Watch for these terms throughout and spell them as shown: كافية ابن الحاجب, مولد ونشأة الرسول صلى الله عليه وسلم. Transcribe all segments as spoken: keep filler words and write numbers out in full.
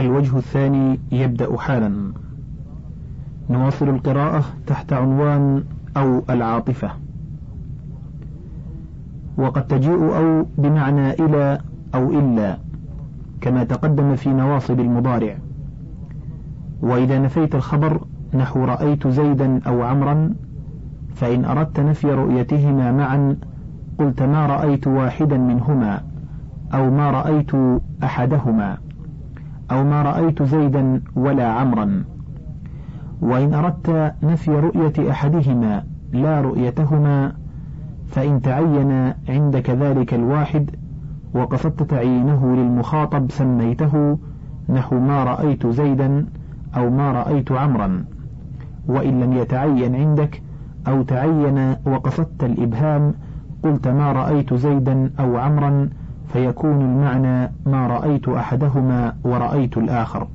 الوجه الثاني يبدأ حالا. نواصل القراءة تحت عنوان أو العاطفة. وقد تجيء أو بمعنى إلى أو إلا كما تقدم في نواصب المضارع، وإذا نفيت الخبر نحو رأيت زيدا أو عمرا، فإن أردت نفي رؤيتهما معا قلت ما رأيت واحدا منهما، أو ما رأيت أحدهما، أو ما رأيت زيدا ولا عمرا. وإن أردت نفي رؤية أحدهما لا رؤيتهما، فإن تعين عندك ذلك الواحد وقصدت تعيينه للمخاطب سميته نحو ما رأيت زيدا أو ما رأيت عمرا. وإن لم يتعين عندك أو تعين وقصدت الإبهام قلت ما رأيت زيدا أو عمرا، فيكون المعنى ما رأيت أحدهما ورأيت الآخر.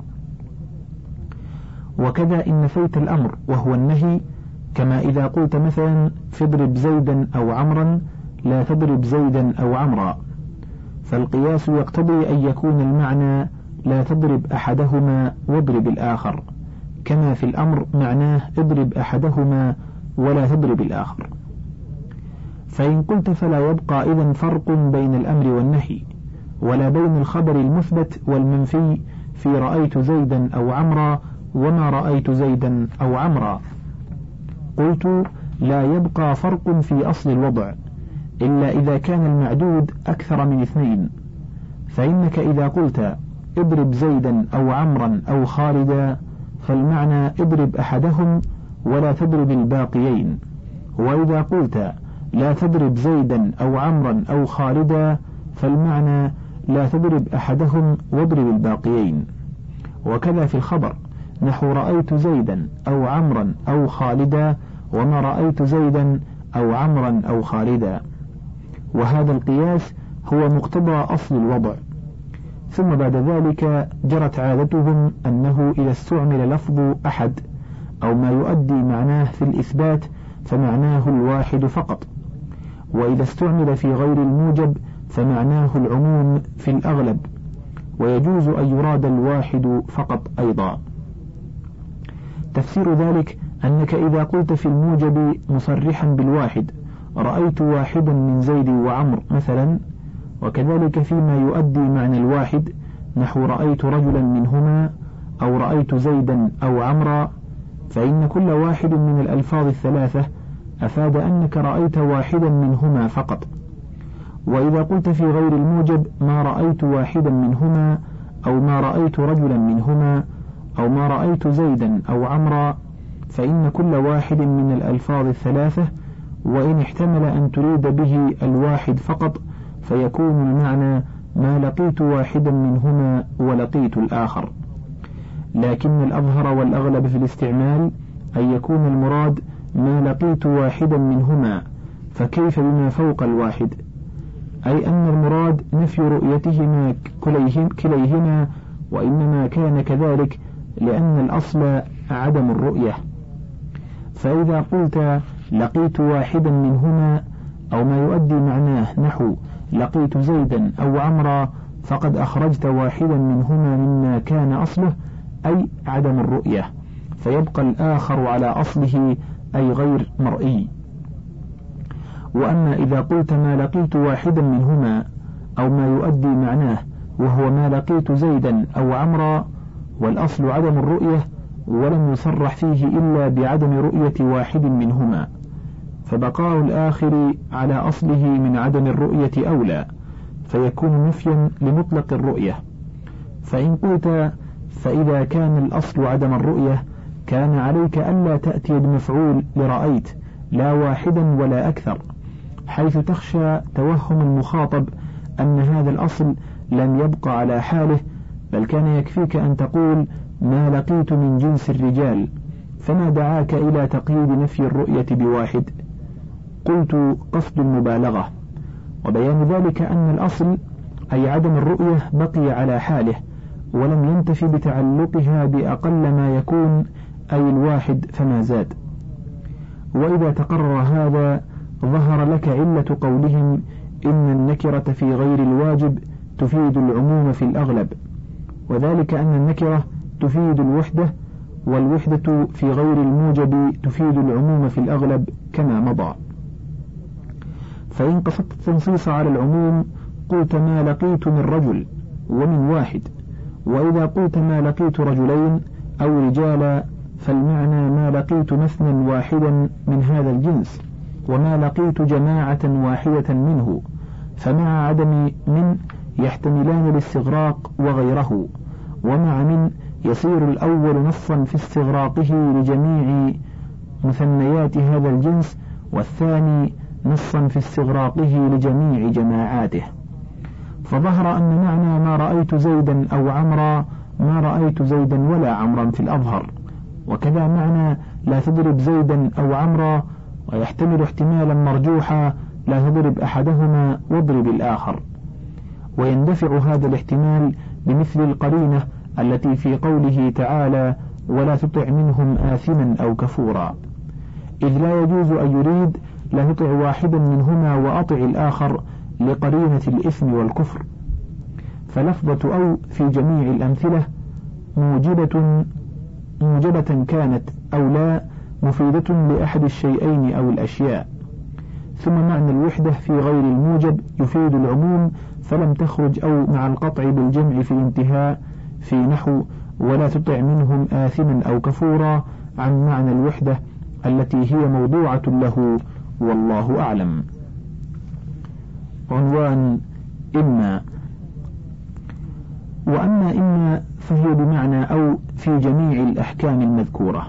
وكذا إن نفيت الأمر وهو النهي، كما إذا قلت مثلا فاضرب زيدا أو عمرا لا تضرب زيدا أو عمرا، فالقياس يقتضي أن يكون المعنى لا تضرب أحدهما واضرب الآخر، كما في الأمر معناه اضرب أحدهما ولا تضرب الآخر. فإن قلت فلا يبقى إذن فرق بين الأمر والنهي، ولا بين الخبر المثبت والمنفي في رأيت زيدا أو عمرا وما رأيت زيدا أو عمرا. قلت لا يبقى فرق في أصل الوضع إلا إذا كان المعدود أكثر من اثنين، فإنك إذا قلت اضرب زيدا أو عمرا أو خالدا فالمعنى اضرب أحدهم ولا تضرب الباقيين، وإذا قلت لا تضرب زيدا أو عمرا أو خالدا فالمعنى لا تضرب أحدهم واضرب الباقيين. وكذا في الخبر نحو رأيت زيدا أو عمرا أو خالدا وما رأيت زيدا أو عمرا أو خالدا. وهذا القياس هو مقتضى أصل الوضع. ثم بعد ذلك جرت عادتهم أنه إذا استعمل لفظ أحد أو ما يؤدي معناه في الإثبات فمعناه الواحد فقط، وإذا استعمل في غير الموجب فمعناه العموم في الأغلب، ويجوز أن يراد الواحد فقط أيضا. تفسير ذلك أنك إذا قلت في الموجب مصرحا بالواحد رأيت واحدا من زيد وعمر مثلا، وكذلك فيما يؤدي معنى الواحد نحو رأيت رجلا منهما أو رأيت زيدا أو عمرا، فإن كل واحد من الألفاظ الثلاثة أفاد أنك رأيت واحدا منهما فقط. وإذا قلت في غير الموجب ما رأيت واحدا منهما أو ما رأيت رجلا منهما أو ما رأيت زيدا أو عمرا، فإن كل واحد من الألفاظ الثلاثة وإن احتمل أن تريد به الواحد فقط فيكون المعنى ما لقيت واحدا منهما ولقيت الآخر، لكن الأظهر والأغلب في الاستعمال أن يكون المراد ما لقيت واحدا منهما، فكيف بما فوق الواحد؟ أي أن المراد نفي رؤيتهما كليهما، وإنما كان كذلك لأن الأصل عدم الرؤية. فإذا قلت لقيت واحدا منهما أو ما يؤدي معناه نحو لقيت زيدا أو عمرا، فقد أخرجت واحدا منهما مما كان أصله أي عدم الرؤية، فيبقى الآخر على أصله أي غير مرئي. وأما إذا قلت ما لقيت واحدا منهما أو ما يؤدي معناه وهو ما لقيت زيدا أو عمرا والأصل عدم الرؤية ولم يصرح فيه إلا بعدم رؤية واحد منهما، فبقاء الآخر على أصله من عدم الرؤية أولى، فيكون نفيا لمطلق الرؤية. فإن قلت فإذا كان الأصل عدم الرؤية كان عليك ألا تأتي بمفعول لرأيت لا واحدا ولا أكثر، حيث تخشى توهم المخاطب أن هذا الأصل لم يبقى على حاله، بل كان يكفيك أن تقول ما لقيت من جنس الرجال، فما دعاك إلى تقييد نفي الرؤية بواحد. قلت قصد المبالغة وبيان ذلك أن الأصل أي عدم الرؤية بقي على حاله ولم ينتفي بتعلقها بأقل ما يكون أي الواحد فما زاد. وإذا تقرر هذا ظهر لك علة قولهم إن النكرة في غير الواجب تفيد العموم في الأغلب، وذلك أن النكرة تفيد الوحدة، والوحدة في غير الموجب تفيد العموم في الأغلب كما مضى. فإن قصدت التنصيص على العموم قلت ما لقيت من رجل ومن واحد، وإذا قلت ما لقيت رجلين أو رجالا فالمعنى ما لقيت مثنى واحدا من هذا الجنس، وما لقيت جماعة واحدة منه، فمع عدم من يحتملان الاستغراق وغيره، ومع من يصير الأول نصا في استغراقه لجميع مثنيات هذا الجنس، والثاني نصا في استغراقه لجميع جماعاته. فظهر أن معنى ما رأيت زيدا أو عمرا ما رأيت زيدا ولا عمرا في الأظهر، وكذا معنى لا تضرب زيدا أو عمرا، ويحتمل احتمالا مرجوحا لا تضرب أحدهما واضرب الآخر. ويندفع هذا الاحتمال بمثل القرينة التي في قوله تعالى ولا تطع منهم آثما أو كفورا، إذ لا يجوز أن يريد لا تطع واحدا منهما وأطع الآخر لقرينة الإثم والكفر. فلفظة أو في جميع الأمثلة موجبة موجبة كانت أو لا مفيدة لأحد الشيئين أو الأشياء. ثم معنى الوحدة في غير الموجب يفيد العموم، فلم تخرج أو مع القطع بالجمع في انتهاء في نحو ولا تطع منهم آثما أو كفورا عن معنى الوحدة التي هي موضوعة له، والله أعلم. عنوان إما. وأما إما فهي بمعنى أو في جميع الأحكام المذكورة،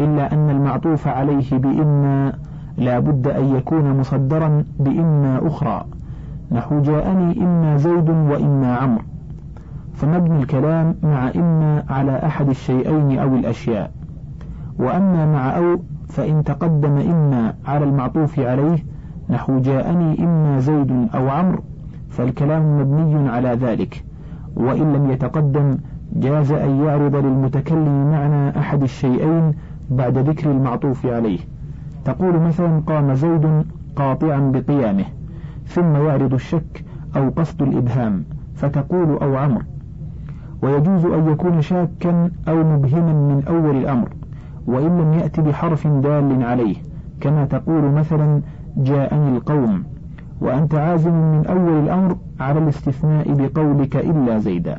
إلا أن المعطوف عليه بإما لا بد أن يكون مصدرا بإما أخرى، نحو جاءني إما زيد وإما عمرو، فمبني الكلام مع إما على أحد الشيئين أو الأشياء. وأما مع أو فإن تقدم إما على المعطوف عليه نحو جاءني إما زيد أو عمرو فالكلام مبني على ذلك، وإن لم يتقدم جاز أن يعرض للمتكلم معنى أحد الشيئين بعد ذكر المعطوف عليه. تقول مثلا قام زيد قاطعا بقيامه، ثم يعرض الشك أو قصد الإبهام فتقول أو عمرو. ويجوز أن يكون شاكا أو مبهما من أول الأمر وإن لم يأتي بحرف دال عليه، كما تقول مثلا جاءني القوم، وأنت عازم من أول الأمر على الاستثناء بقولك إلا زيدا.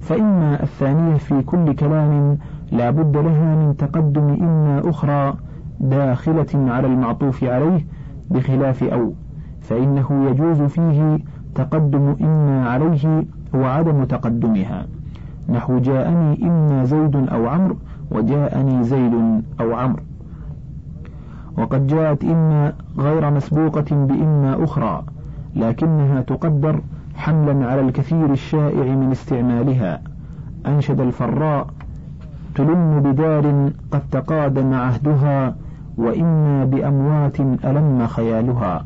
فإما الثانية في كل كلام لا بد لها من تقدم إما أخرى داخلة على المعطوف عليه، بخلاف أو فإنه يجوز فيه تقدم إما عليه وعدم تقدمها، نحو جاءني إما زيد أو عمرو وجاءني زيد أو عمرو. وقد جاءت إما غير مسبوقة بإما أخرى لكنها تقدر حملا على الكثير الشائع من استعمالها. أنشد الفراء تلم بدار قد تقادم عهدها وإما بأموات ألم خيالها،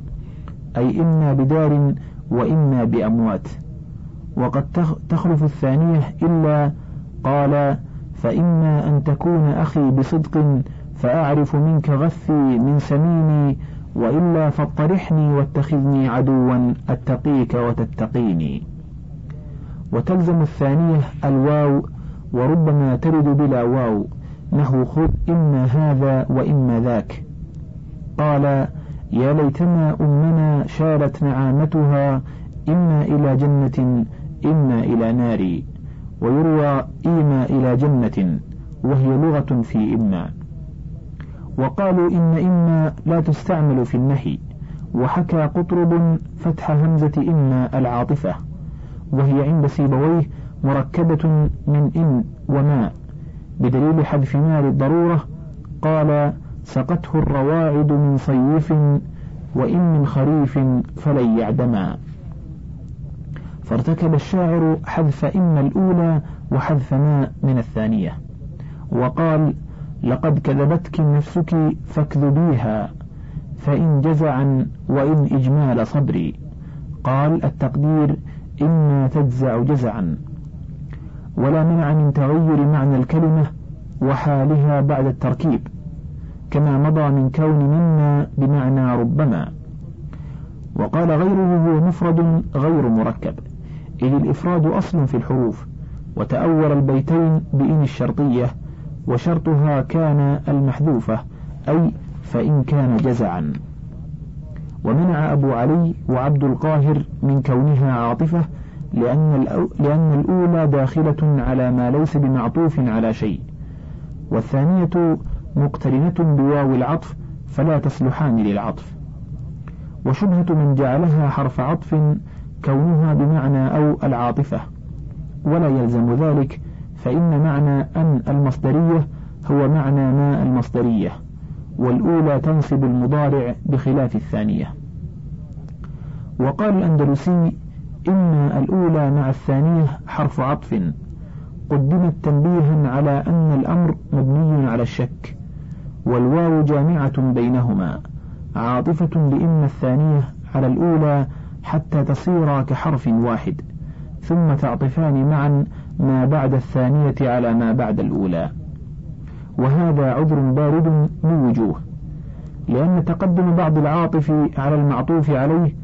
أي إما بدار وإما بأموات. وقد تخلف الثانية إلا قال فإما أن تكون أخي بصدق فأعرف منك غثي من سميمي، وإلا فاطرحني واتخذني عدوا أتقيك وتتقيني. وتلزم الثانية الواو، وربما ترد بلا واو، نحو خذ إما هذا وإما ذاك. قال يا ليتنا أمنا شالت نعامتها إما إلى جنة إما إلى نار، ويروى إما إلى جنة وهي لغة في إما. وقالوا إن إما لا تستعمل في النهي، وحكى قطرب فتح همزة إما العاطفة، وهي عند سيبويه مركبة من إن وما بدليل حذف ما للضرورة. قال سقته الرواعد من صيف وإن من خريف فلن يعدما، فارتكب الشاعر حذف إما الأولى وحذف ما من الثانية. وقال لقد كذبتك نفسك فاكذبيها فإن جزعا وإن إجمال صبري. قال التقدير إما تجزع جزعا. ولا منع من تغير معنى الكلمة وحالها بعد التركيب، كما مضى من كون منا بمعنى ربما. وقال غيره هو مفرد غير مركب، إذ الإفراد أصل في الحروف، وتأول البيتين بإن الشرطية، وشرطها كان المحذوفة أي فإن كان جزعا. ومنع أبو علي وعبد القاهر من كونها عاطفة لأن, لأن الأولى داخلة على ما ليس بمعطوف على شيء، والثانية مقترنة بواو العطف فلا تصلحان للعطف. وشبهة من جعلها حرف عطف كونها بمعنى أو العاطفة، ولا يلزم ذلك، فإن معنى أن المصدرية هو معنى ما المصدرية، والأولى تنصب المضارع بخلاف الثانية. وقال الأندلسي إن الأولى مع الثانية حرف عطف قدمت تنبيها على أن الأمر مبني على الشك، والواو جامعة بينهما عاطفة لإن الثانية على الأولى حتى تصير كحرف واحد، ثم تعطفان معا ما بعد الثانية على ما بعد الأولى. وهذا عذر بارد من وجوه، لأن تقدم بعض العاطف على المعطوف عليه،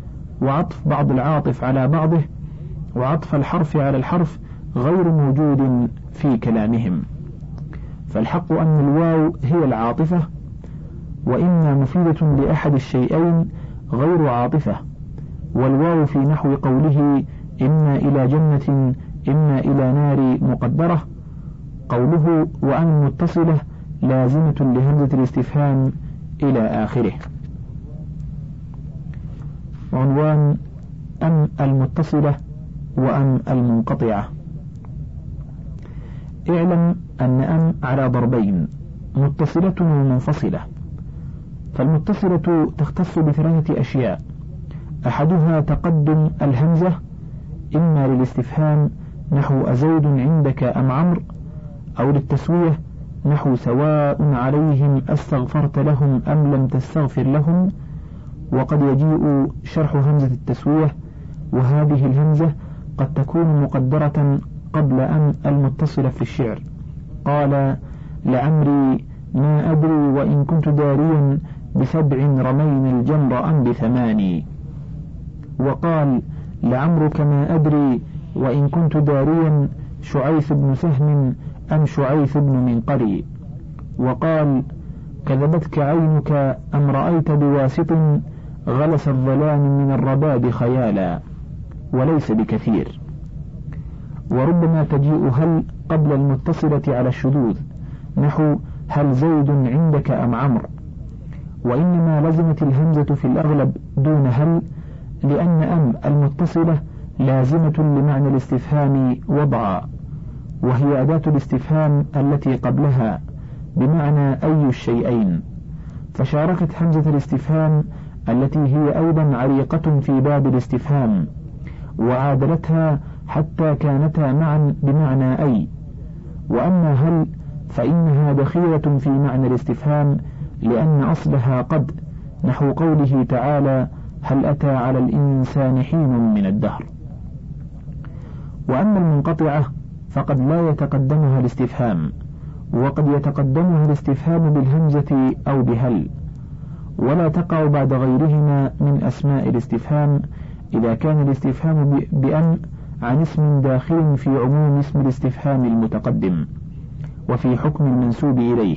وعطف بعض العاطف على بعضه، وعطف الحرف على الحرف غير موجود في كلامهم. فالحق أن الواو هي العاطفة، وإن مفيدة لأحد الشيئين غير عاطفة، والواو في نحو قوله إما إلى جنة إما إلى نار مقدرة، قوله وأن متصلة لازمة لهمزة الاستفهام إلى آخره. عنوان أم المتصلة وأم المنقطعة. اعلم أن أم على ضربين، متصلة ومنفصلة. فالمتصلة تختص بثلاثة أشياء، أحدها تقدم الهمزة إما للاستفهام نحو أزيد عندك أم عمرو، أو للتسوية نحو سواء عليهم أستغفرت لهم أم لم تستغفر لهم، وقد يجيء شرح همزة التسوية، وهذه الهمزة قد تكون مقدرة قبل أن المتصلة في الشعر. قال لعمري ما أدري وإن كنت داريا بسبع رمين الجمر أم بثماني، وقال لعمرك ما أدري وإن كنت داريا شعيث بن سهم أم شعيث بن منقري، وقال كذبتك عينك أم رأيت بواسط غلس الظلام من الرباب خيالا، وليس بكثير. وربما تجيء هل قبل المتصلة على الشذوذ نحو هل زيد عندك أم عمرو، وإنما لزمت الهمزة في الأغلب دون هل، لأن أم المتصلة لازمة لمعنى الاستفهام وضعا، وهي أداة الاستفهام التي قبلها بمعنى أي الشيئين، فشاركت همزة الاستفهام التي هي أيضا عريقة في باب الاستفهام، وعادلتها حتى كانتا معا بمعنى أي. وأما هل فإنها دخيلة في معنى الاستفهام لأن أصلها قد، نحو قوله تعالى هل أتى على الإنسان حين من الدهر. وأما المنقطعة فقد لا يتقدمها الاستفهام، وقد يتقدمها الاستفهام بالهمزة أو بهل، ولا تقع بعد غيرهما من أسماء الاستفهام إذا كان الاستفهام بأن عن اسم داخل في عموم اسم الاستفهام المتقدم وفي حكم المنسوب إليه،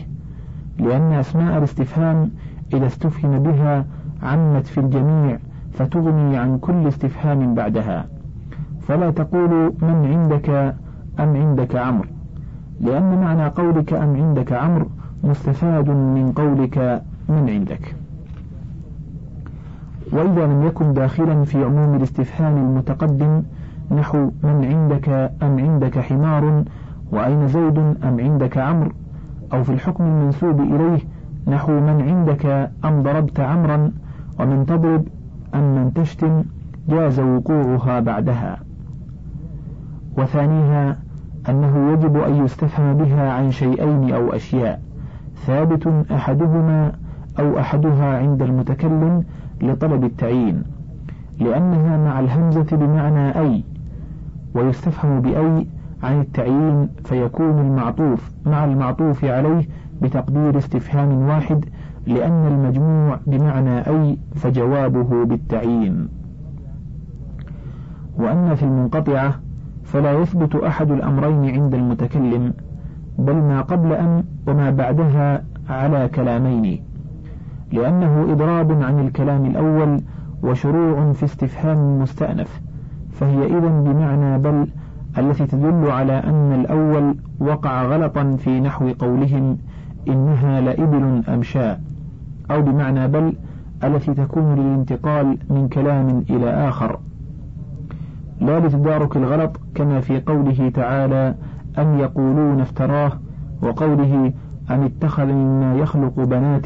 لأن أسماء الاستفهام إذا استفهم بها عمت في الجميع فتغني عن كل استفهام بعدها. فلا تقول من عندك أم عندك عمرو، لأن معنى قولك أم عندك عمرو مستفاد من قولك من عندك. وإذا لم يكن داخلا في عموم الاستفهام المتقدم نحو من عندك أم عندك حمار وأين زيد أم عندك عمرو، أو في الحكم المنسوب إليه نحو من عندك أم ضربت عمرا، ومن تضرب أم من تشتم، جاز وقوعها بعدها. وثانيها أنه يجب أن يستفهم بها عن شيئين أو أشياء ثابت أحدهما أو أحدها عند المتكلم لطلب التعيين، لأنها مع الهمزة بمعنى أي، ويستفهم بأي عن التعيين، فيكون المعطوف مع المعطوف عليه بتقدير استفهام واحد، لأن المجموع بمعنى أي، فجوابه بالتعيين. وأما في المنقطعة فلا يثبت أحد الأمرين عند المتكلم، بل ما قبل أن وما بعدها على كلامين، لأنه إضراب عن الكلام الأول وشروع في استفهام مستأنف، فهي إذن بمعنى بل التي تدل على أن الأول وقع غلطا في نحو قولهم إنها لإبل أمشاء، أو بمعنى بل التي تكون للانتقال من كلام إلى آخر لا لتدارك الغلط، كما في قوله تعالى أم يقولون افتراه، وقوله أم اتخذ مما يخلق بنات،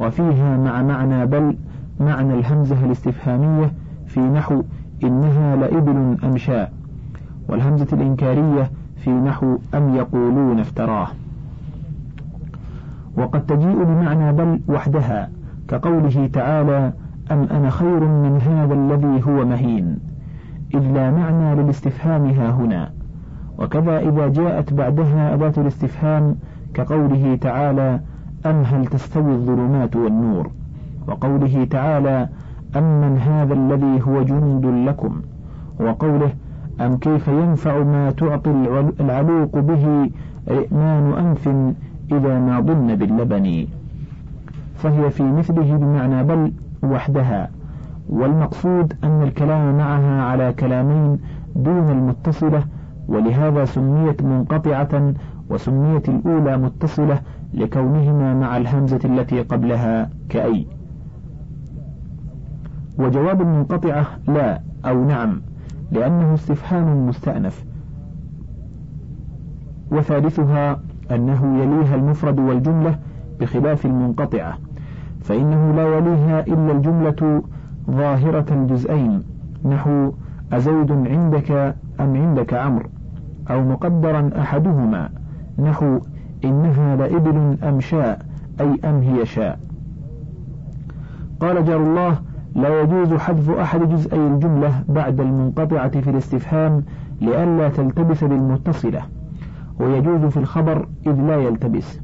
وفيها مع معنى بل معنى الهمزة الاستفهامية في نحو إنها لإبل أمشاء، والهمزة الإنكارية في نحو أم يقولون افتراه. وقد تجيء بمعنى بل وحدها كقوله تعالى أم أنا خير من هذا الذي هو مهين، إذ لا معنى للاستفهام ها هنا. وكذا إذا جاءت بعدها أداة الاستفهام كقوله تعالى أم هل تستوي الظلمات والنور، وقوله تعالى أمن هذا الذي هو جند لكم، وقوله أم كيف ينفع ما تعطي العلوق به رئمان أنف إذا ما ضمن باللبن، فهي في مثله بمعنى بل وحدها، والمقصود أن الكلام معها على كلامين دون المتصلة، ولهذا سميت منقطعة وسميت الأولى متصلة لكونهما مع الهمزة التي قبلها كأي. وجواب المنقطعة لا أو نعم، لأنه استفهام مستأنف. وثالثها أنه يليها المفرد والجملة بخلاف المنقطعة، فإنه لا يليها إلا الجملة ظاهرة الجزئين نحو أزيد عندك أم عندك عمرو، أو مقدرا أحدهما نحو إنها لإبل أم شاء أي أم هي شاء. قال جار الله لا يجوز حذف أحد جزئي الجملة بعد المنقطعة في الاستفهام لئلا تلتبس بالمتصلة، ويجوز في الخبر إذ لا يلتبس.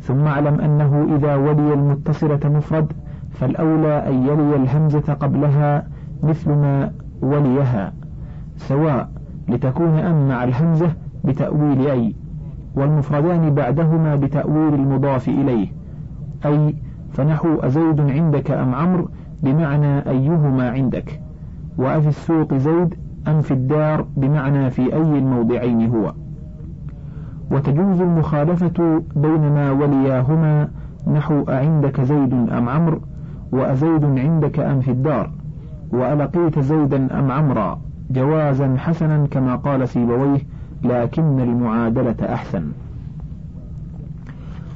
ثم اعلم أنه إذا ولي المتصلة مفرد فالأولى أن يلي الهمزة قبلها مثل ما وليها سواء، لتكون أم مع الهمزة بتأويل أي، والمفردان بعدهما بتأويل المضاف إليه أي، فنحو أزيد عندك أم عمرو بمعنى أيهما عندك، وأفي السوق زيد أم في الدار بمعنى في أي الموضعين هو. وتجوز المخالفة بينما ولياهما نحو أعندك زيد أم عمرو، وأزيد عندك أم في الدار، وألقيت زيدا أم عمرا، جوازا حسنا كما قال سيبويه، لكن المعادلة أحسن.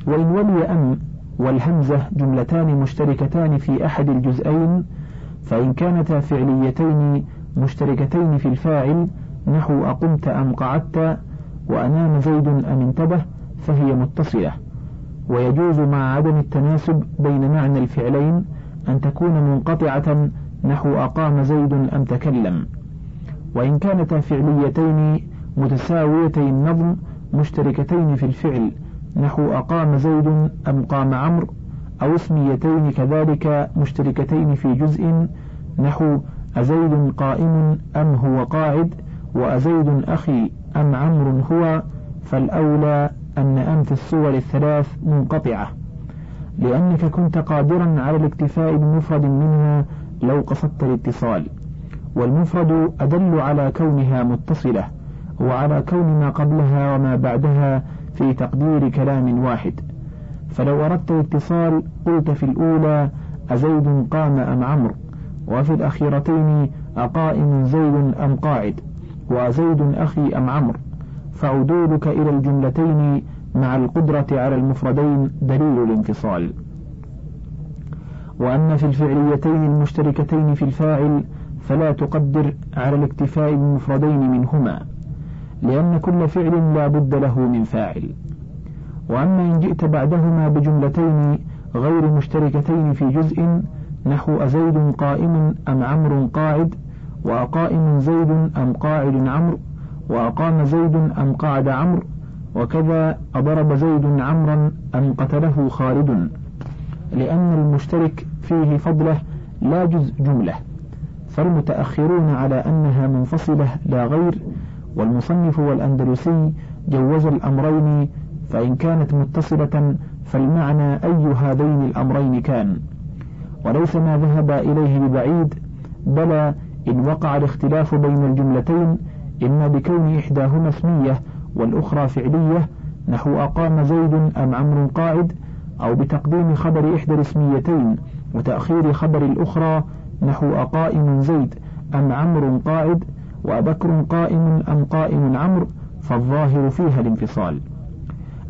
وإن ولي أم والهمزة جملتان مشتركتان في أحد الجزئين فإن كانتا فعليتين مشتركتين في الفاعل نحو أقمت أم قعدت، وأنام زيد أم انتبه، فهي متصلة. ويجوز مع عدم التناسب بين معنى الفعلين أن تكون منقطعة نحو أقام زيد أم تكلم. وإن كانتا فعليتين متساويتي النظم مشتركتين في الفعل نحو أقام زيد أم قام عمرو، أو اسميتين كذلك مشتركتين في جزء نحو أزيد قائم أم هو قاعد، وأزيد أخي أم عمرو هو، فالأولى أن أم في الصور الثلاث منقطعة، لأنك كنت قادرا على الاكتفاء بمفرد منها لو قصدت الاتصال، والمفرد أدل على كونها متصلة وعلى كون ما قبلها وما بعدها في تقدير كلام واحد، فلو أردت الاتصال قلت في الأولى أزيد قام أم عمرو، وفي الأخيرتين أقائم زيد أم قاعد، وأزيد أخي أم عمرو، فعدولك إلى الجملتين مع القدرة على المفردين دليل الانفصال. وأما في الفعليتين المشتركتين في الفاعل فلا تقدر على الاكتفاء بالمفردين منهما، لأن كل فعل لا بد له من فاعل. وأما إن جئت بعدهما بجملتين غير مشتركتين في جزء نحو أزيد قائم أم عمرو قاعد، وأقائم زيد أم قاعد عمرو، وأقام زيد أم قعد عمرو، وكذا أضرب زيد عمرا أم قتله خالد، لأن المشترك فيه فضله لا جزء جملة، فالمتأخرون على أنها منفصلة لا غير، والمصنف والأندلسي جوز الأمرين، فإن كانت متصلة فالمعنى أي هذين الأمرين كان، وليس ما ذهب إليه ببعيد، بل إن وقع الاختلاف بين الجملتين إما بكون إحداهما اسمية والأخرى فعلية نحو أقام زيد أم عمرو قاعد، أو بتقديم خبر إحدى الاسميتين وتأخير خبر الأخرى نحو أقائم زيد أم عمرو قاعد، وبكر قائم أم قائم عمرو، فالظاهر فيها الانفصال.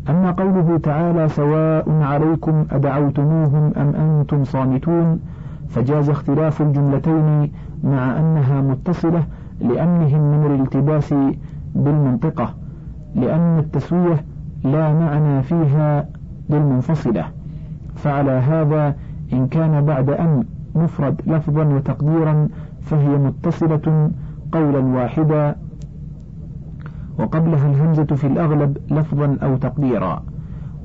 أما قوله تعالى سواء عليكم أدعوتموهم أم أنتم صامتون، فجاز اختلاف الجملتين مع أنها متصلة لأمنهم من الالتباس بالمنطقة، لأن التسوية لا معنى فيها للمنفصلة. فعلى هذا إن كان بعد أن مفرد لفظا وتقديرا فهي متصلة قولا واحدا، وقبلها الهمزة في الأغلب لفظا أو تقديرا،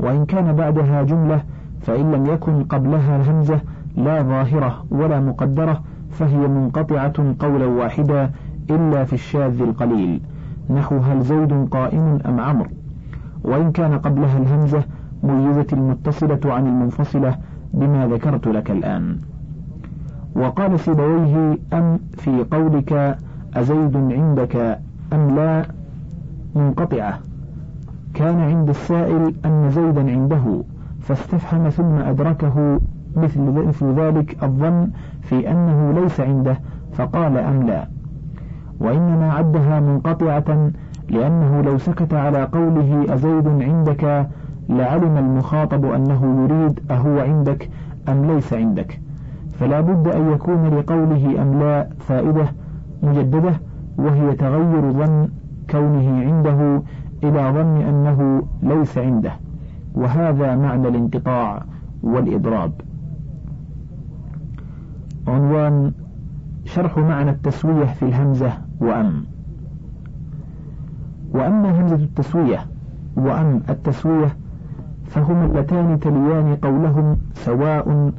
وإن كان بعدها جملة فإن لم يكن قبلها الهمزة لا ظاهرة ولا مقدرة فهي منقطعة قولا واحدا إلا في الشاذ القليل نحو هل زيد قائم أم عمرو، وإن كان قبلها الهمزة ميزت المتصلة عن المنفصلة بما ذكرت لك الآن. وقال سيبويه أم في قولك أزيد عندك أم لا منقطعة، كان عند السائل أن زيدا عنده فاستفهم ثم أدركه مثل ذلك الظن في أنه ليس عنده فقال أم لا، وإنما عدها منقطعة لأنه لو سكت على قوله أزيد عندك لعلم المخاطب أنه يريد أهو عندك أم ليس عندك، فلا بد أن يكون لقوله أم لا فائدة مجددة، وهي تغير ظن كونه عنده إلى ظن أنه ليس عنده، وهذا معنى الانقطاع والإضراب. عنوان شرح معنى التسوية في الهمزة وأم. وأما همزة التسوية وأم التسوية فهما اللتان تليان قولهم سواء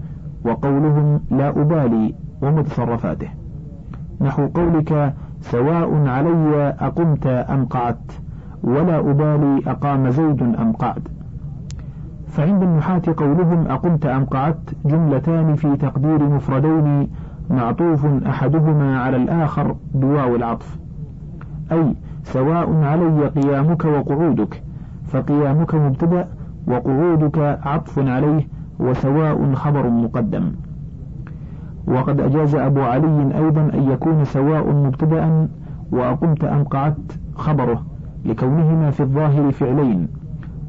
وقولهم لا أبالي ومتصرفاته، نحو قولك سواء علي أقمت أم قعدت ولا أبالي أقام زيد أم قعد. فعند النحاة قولهم أقمت أم قعدت جملتان في تقدير مفردين معطوف أحدهما على الآخر بواو العطف، أي سواء علي قيامك وقعودك، فقيامك مبتدأ وقعودك عطف عليه، وسواء خبر مقدم. وقد أجاز أبو علي أيضا أن يكون سواء مبتدأ وأقمت أم قعدت خبره لكونهما في الظاهر فعلين.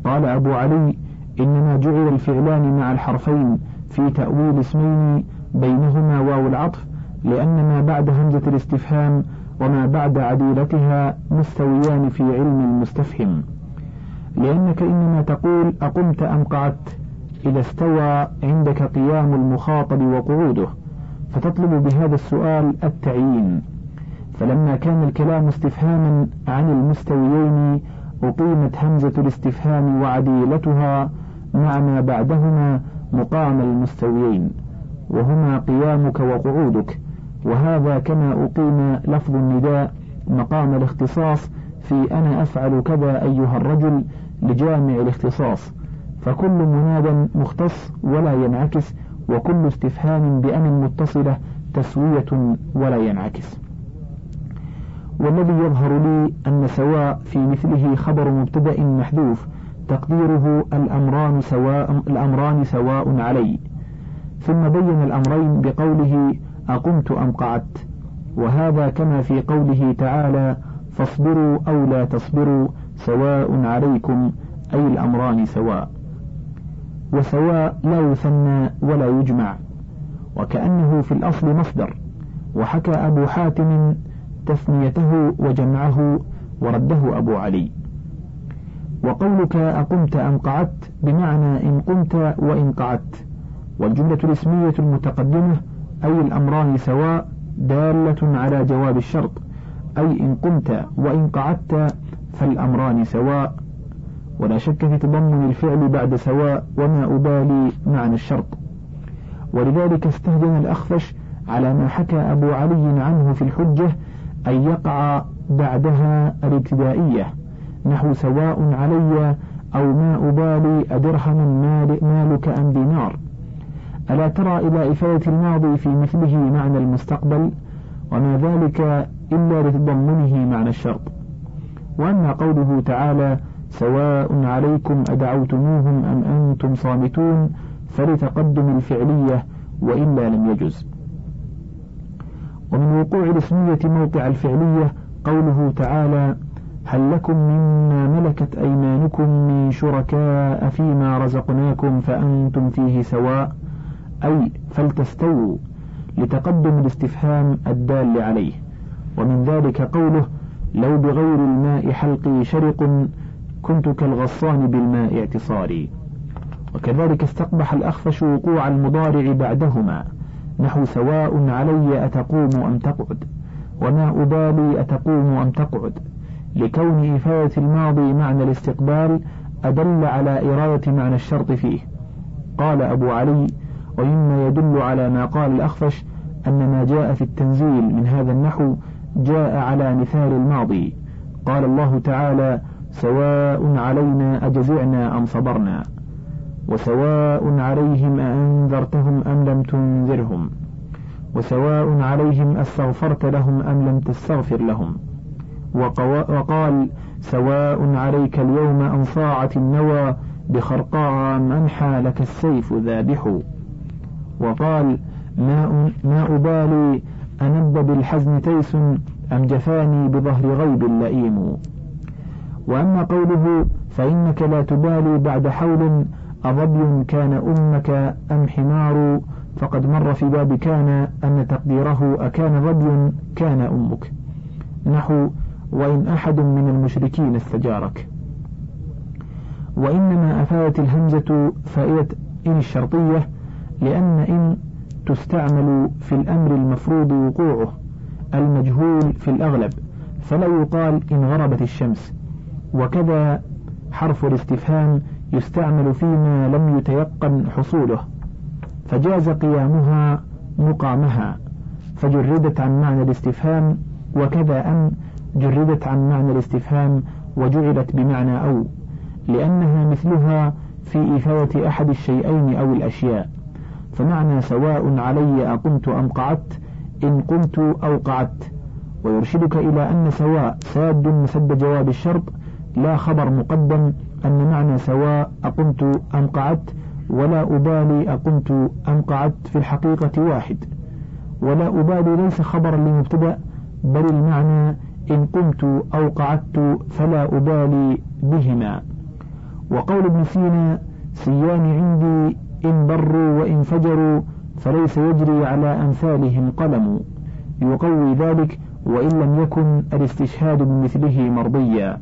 قال أبو علي إنما جعل الفعلان مع الحرفين في تأويل اسمين بينهما واو العطف، لأن ما بعد همزة الاستفهام وما بعد عديلتها مستويان في علم المستفهم، لأنك إنما تقول أقمت أم قعدت إذا استوى عندك قيام المخاطب وقعوده، فتطلب بهذا السؤال التعيين، فلما كان الكلام استفهاما عن المستويين أقيمت همزة الاستفهام وعديلتها مع ما بعدهما مقام المستويين وهما قيامك وقعودك، وهذا كما أقيم لفظ النداء مقام الاختصاص في أنا أفعل كذا أيها الرجل لجامع الاختصاص، فكل مناد مختص ولا ينعكس، وكل استفهام بأن متصلة تسوية ولا ينعكس. والذي يظهر لي أن سواء في مثله خبر مبتدأ محذوف تقديره الأمران سواء, الأمران سواء علي، ثم بين الأمرين بقوله أقمت أم قعدت، وهذا كما في قوله تعالى فاصبروا أو لا تصبروا سواء عليكم، أي الأمران سواء. وسواء لا يثنى ولا يجمع، وكأنه في الأصل مصدر، وحكى أبو حاتم تثنيته وجمعه ورده أبو علي. وقولك أقمت أم قعدت بمعنى إن قمت وإن قعدت، والجملة الاسمية المتقدمة أي الأمران سواء دالة على جواب الشرط، أي إن قمت وإن قعدت فالأمران سواء، ولا شك في تضمن الفعل بعد سواء وما أبالي معنى الشرط. ولذلك استهجن الأخفش على ما حكى أبو علي عنه في الحجة أن يقع بعدها الابتدائية نحو سواء علي أو ما أبالي أدرهم مالك أم دينار. ألا ترى إلى إفادة الماضي في مثله معنى المستقبل، وما ذلك إلا لتضمنه معنى الشرط. وأما قوله تعالى سواء عليكم أدعوتموهم أم أنتم صامتون فلتقدم الفعلية وإلا لم يجز. ومن وقوع الاسمية موقع الفعلية قوله تعالى هل لكم مما ملكت أيمانكم من شركاء فيما رزقناكم فأنتم فيه سواء، أي فلتستووا، لتقدم الاستفهام الدال عليه. ومن ذلك قوله لو بغير الماء حلقي شرق كنت كالغصان بالماء اعتصاري. وكذلك استقبح الأخفش وقوع المضارع بعدهما نحو سواء علي أتقوم أم تقعد، وما أبالي أتقوم أم تقعد، لكون إفادة الماضي معنى الاستقبال أدل على إرادة معنى الشرط فيه. قال أبو علي وإما يدل على ما قال الأخفش أن ما جاء في التنزيل من هذا النحو جاء على مثال الماضي. قال الله تعالى سواء علينا أجزعنا أم صبرنا، وسواء عليهم أأنذرتهم أم لم تنذرهم، وسواء عليهم أستغفرت لهم أم لم تستغفر لهم. وقال سواء عليك اليوم أن صاعت النوى بخرقاء منحى لك السيف ذابح. وقال ما أبالي أنب بالحزن تيس أم جفاني بظهر غيب لئيم. وأما قوله فإنك لا تبالي بعد حول أظبي كان أمك أم حمار، فقد مر في باب كان أن تقديره أكان ظبي كان أمك، نحو وإن أحد من المشركين استجارك. وإنما أفادت الهمزة فائدة إن الشرطية لأن إن تستعمل في الأمر المفروض وقوعه المجهول في الأغلب، فلا يقال إن غربت الشمس. وكذا حرف الاستفهام يستعمل فيما لم يتيقن حصوله، فجاز قيامها مقامها فجردت عن معنى الاستفهام، وكذا أن جردت عن معنى الاستفهام وجعلت بمعنى أو، لأنها مثلها في إفادة أحد الشيئين أو الأشياء. فمعنى سواء علي أقمت أم قعدت إن قمت أو قعدت، ويرشدك إلى أن سواء ساد مسد جواب الشرط لا خبر مقدم، أن معنى سواء أقمت أم قعدت ولا أبالي أقمت أم قعدت في الحقيقة واحد، ولا أبالي ليس خبرا لمبتدأ، بل المعنى إن قمت أو قعدت فلا أبالي بهما. وقول ابن سينا سيان عندي إن بروا وإن فجروا فليس يجري على أمثالهم قلم يقوي ذلك، وإن لم يكن الاستشهاد بمثله مرضيا.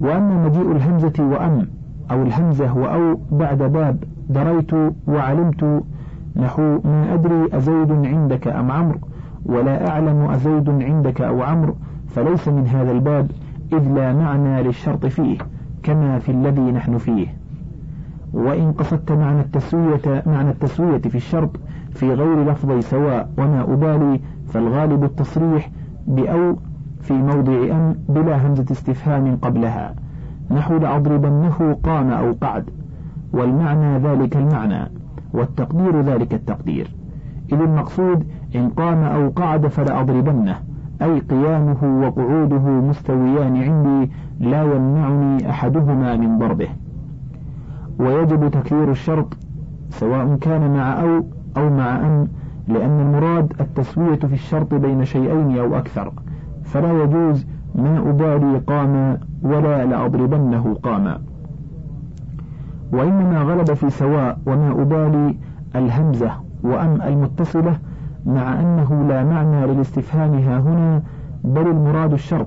وأما مجيء الهمزة وأم أو الهمزة وأو بعد باب دريت وعلمت نحو ما أدري أزيد عندك أم عمرو، ولا أعلم أزيد عندك أو عمرو، فليس من هذا الباب إذ لا معنى للشرط فيه كما في الذي نحن فيه. وإن قصدت معنى التسوية, معنى التسوية في الشرط في غير لفظي سواء وما أبالي فالغالب التصريح بأو في موضع أم بلا همزة استفهام قبلها نحو لأضربنه قام أو قعد، والمعنى ذلك المعنى والتقدير ذلك التقدير. إذ المقصود إن قام أو قعد فلأضربنه، أي قيامه وقعوده مستويان عندي لا يمنعني أحدهما من ضربه. ويجب تكرير الشرط سواء كان مع أو أو مع أن، لأن المراد التسوية في الشرط بين شيئين أو أكثر، فلا يجوز ما أبالي قام ولا لأضربنه قام. وإنما غلب في سواء وما أبالي الهمزة وأم المتصلة، مع أنه لا معنى للاستفهام هاهنا، بل المراد الشرط،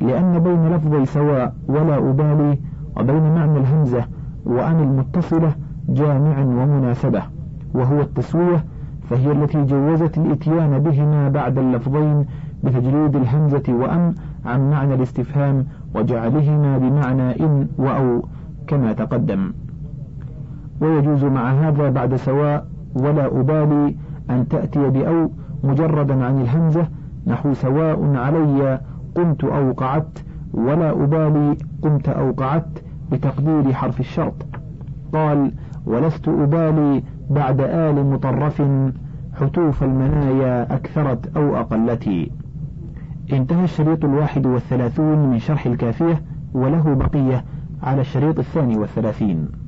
لأن بين لفظي سواء ولا أبالي وبين معنى الهمزة وأم المتصلة جامع ومناسبة وهو التسوية، فهي التي جوزت الإتيان بهما بعد اللفظين بتجريد الهمزة وأم عن معنى الاستفهام وجعلهما بمعنى إن وأو كما تقدم. ويجوز مع هذا بعد سواء ولا أبالي أن تأتي بأو مجردا عن الهمزة نحو سواء علي قمت أو قعدت ولا أبالي قمت أو قعدت بتقدير حرف الشرط. قال ولست أبالي بعد آل مطرف حتوف المنايا أكثرت أو أقلتي. انتهى الشريط الواحد والثلاثون من شرح الكافية، وله بقية على الشريط الثاني والثلاثين.